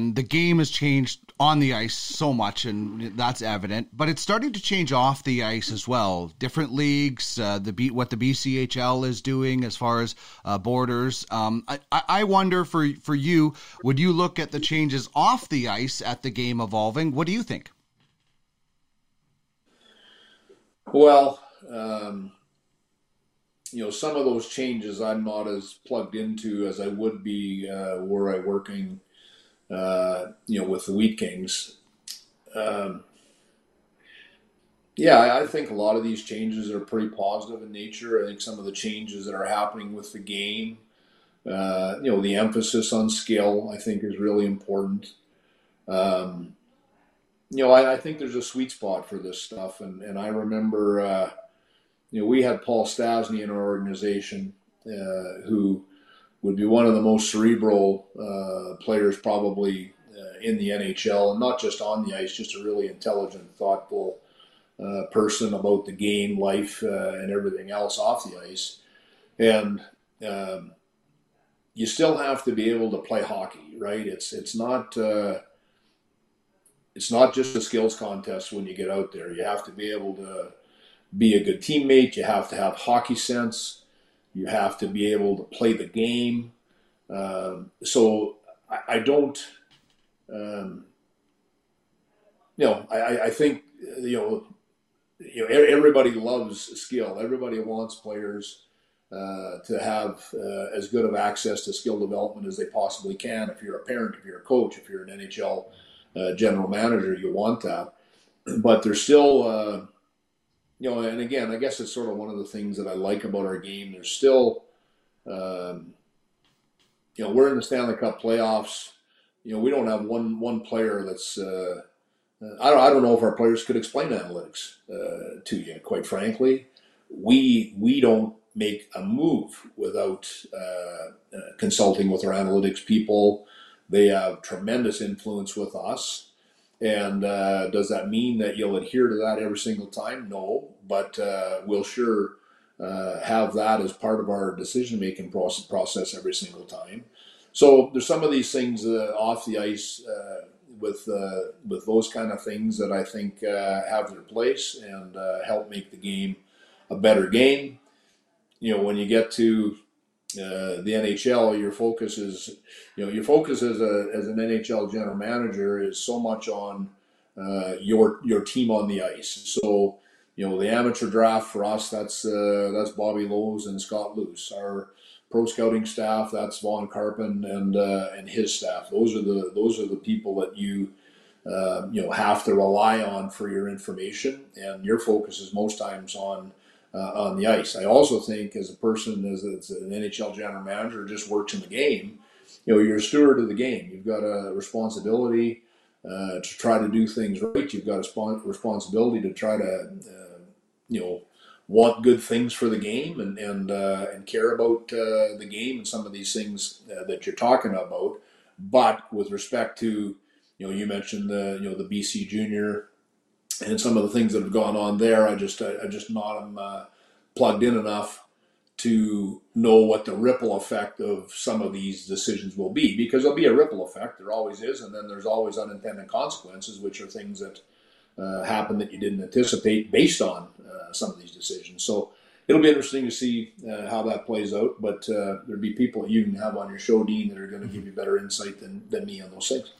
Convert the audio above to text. The game has changed on the ice so much, and that's evident, but it's starting to change off the ice as well. Different leagues, what the BCHL is doing as far as borders. I wonder for you, would you look at the changes off the ice at the game evolving? What do you think? Well, you know, some of those changes I'm not as plugged into as I would be were I working you know, with the Wheat Kings. I think a lot of these changes are pretty positive in nature. I think some of the changes that are happening with the game, you know, the emphasis on skill, I think is really important. You know, I think there's a sweet spot for this stuff. And I remember, you know, we had Paul Stasny in our organization, who would be one of the most cerebral players probably in the NHL, and not just on the ice, just a really intelligent, thoughtful person about the game, life, and everything else off the ice. And you still have to be able to play hockey, right? It's not just a skills contest when you get out there. You have to be able to be a good teammate. You have to have hockey sense. You have to be able to play the game. I think, you know, everybody loves skill. Everybody wants players to have as good of access to skill development as they possibly can. If you're a parent, if you're a coach, if you're an NHL general manager, you want that. But there's still... you know, and again, I guess it's sort of one of the things that I like about our game. There's still, you know, we're in the Stanley Cup playoffs. You know, we don't have one player that's, I don't know if our players could explain analytics to you, quite frankly. We don't make a move without consulting with our analytics people. They have tremendous influence with us. And does that mean that you'll adhere to that every single time? No, but we'll sure have that as part of our decision-making process every single time. So there's some of these things off the ice with those kind of things that I think have their place and help make the game a better game. You know, when you get to the NHL, your focus as an NHL general manager is so much on your team on the ice. So, you know, the amateur draft for us, that's Bobby Lowe's and Scott Loose. Our pro scouting staff, that's Von Carpen and his staff. Those are the people that you you know, have to rely on for your information, and your focus is most times on the ice. I also think as a person, as an NHL general manager, just works in the game, you know, you're a steward of the game. You've got a responsibility to try to do things right. You've got a responsibility to try to, you know, want good things for the game and care about the game and some of these things that you're talking about. But with respect to, you know, you mentioned the BC Junior, and some of the things that have gone on there, I just not am plugged in enough to know what the ripple effect of some of these decisions will be, because there'll be a ripple effect. There always is, and then there's always unintended consequences, which are things that happen that you didn't anticipate based on some of these decisions. So it'll be interesting to see how that plays out, but there'll be people you can have on your show, Dean, that are going to give you better insight than me on those things.